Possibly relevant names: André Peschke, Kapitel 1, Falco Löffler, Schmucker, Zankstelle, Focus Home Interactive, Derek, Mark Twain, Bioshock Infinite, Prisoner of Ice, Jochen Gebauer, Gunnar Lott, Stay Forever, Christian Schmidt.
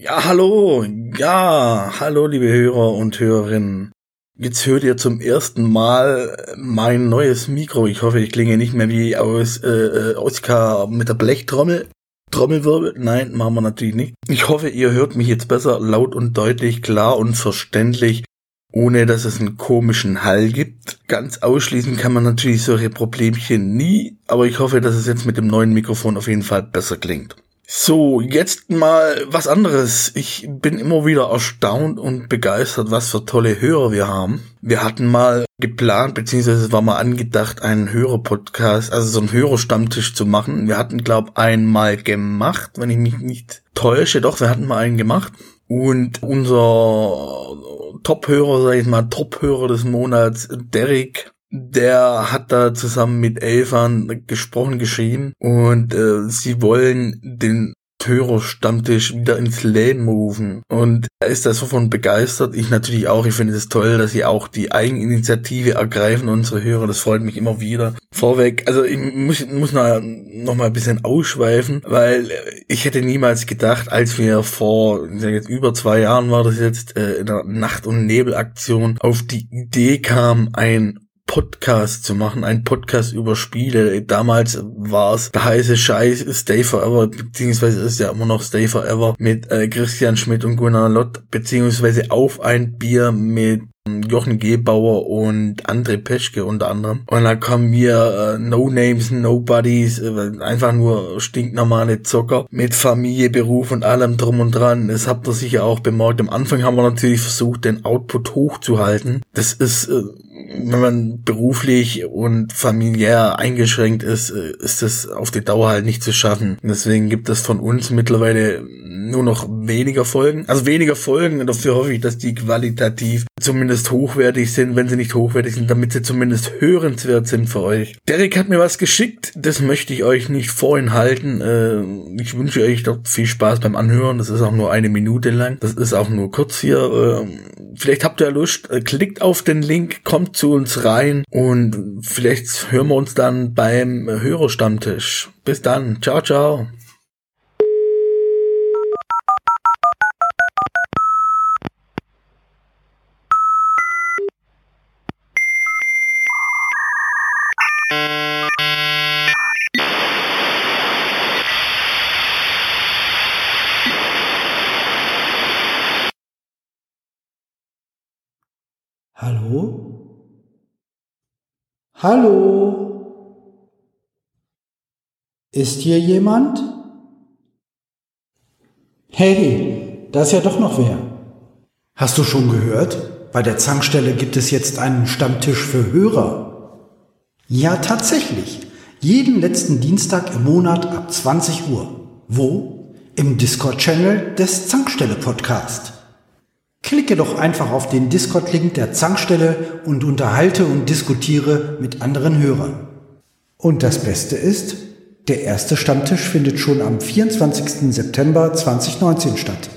Ja, hallo, liebe Hörer und Hörerinnen. Jetzt hört ihr zum ersten Mal mein neues Mikro. Ich hoffe, ich klinge nicht mehr wie aus Oskar mit der Blechtrommel. Trommelwirbel? Nein, machen wir natürlich nicht. Ich hoffe, ihr hört mich jetzt besser, laut und deutlich, klar und verständlich, ohne dass es einen komischen Hall gibt. Ganz ausschließen kann man natürlich solche Problemchen nie, aber ich hoffe, dass es jetzt mit dem neuen Mikrofon auf jeden Fall besser klingt. So, jetzt mal was anderes. Ich bin immer wieder erstaunt und begeistert, was für tolle Hörer wir haben. Wir hatten mal geplant, beziehungsweise war mal angedacht, einen Hörer-Podcast, also so einen Hörerstammtisch zu machen. Wir hatten, glaube ich, einmal gemacht, wenn ich mich nicht täusche. Doch, wir hatten mal einen gemacht. Und unser Top-Hörer, sag ich mal, Top-Hörer des Monats, Derek, der hat da zusammen mit Elfern gesprochen, geschrieben und sie wollen den Hörerstammtisch wieder ins Leben rufen. Und er ist da so von begeistert. Ich natürlich auch. Ich finde es toll, dass sie auch die Eigeninitiative ergreifen, unsere Hörer. Das freut mich immer wieder. Vorweg, also ich muss noch mal ein bisschen ausschweifen, weil ich hätte niemals gedacht, als wir vor über 2 Jahren war das jetzt, in der Nacht- und Nebel-Aktion auf die Idee kam, ein Podcast zu machen, ein Podcast über Spiele. Damals war es der heiße Scheiß Stay Forever, beziehungsweise ist ja immer noch Stay Forever mit Christian Schmidt und Gunnar Lott, beziehungsweise auf ein Bier mit Jochen Gebauer und André Peschke unter anderem. Und da kamen wir No Names, Nobodies, einfach nur stinknormale Zocker mit Familie, Beruf und allem drum und dran. Das habt ihr sicher auch bemerkt. Am Anfang haben wir natürlich versucht, den Output hochzuhalten. Das ist, wenn man beruflich und familiär eingeschränkt ist, ist das auf die Dauer halt nicht zu schaffen. Deswegen gibt es von uns mittlerweile nur noch weniger Folgen. Also weniger Folgen, dafür hoffe ich, dass die qualitativ zumindest hochwertig sind, wenn sie nicht hochwertig sind, damit sie zumindest hörenswert sind für euch. Derek hat mir was geschickt, das möchte ich euch nicht vorenthalten. Ich wünsche euch doch viel Spaß beim Anhören, das ist auch nur 1 Minute lang, das ist auch nur kurz hier. Vielleicht habt ihr Lust, klickt auf den Link, kommt zu uns rein und vielleicht hören wir uns dann beim Hörerstammtisch. Bis dann, ciao, ciao. Hallo? Hallo? Ist hier jemand? Hey, da ist ja doch noch wer. Hast du schon gehört? Bei der Zankstelle gibt es jetzt einen Stammtisch für Hörer. Ja, tatsächlich. Jeden letzten Dienstag im Monat ab 20 Uhr. Wo? Im Discord-Channel des Zankstelle-Podcast. Klicke doch einfach auf den Discord-Link der Zankstelle und unterhalte und diskutiere mit anderen Hörern. Und das Beste ist, der erste Stammtisch findet schon am 24. September 2019 statt.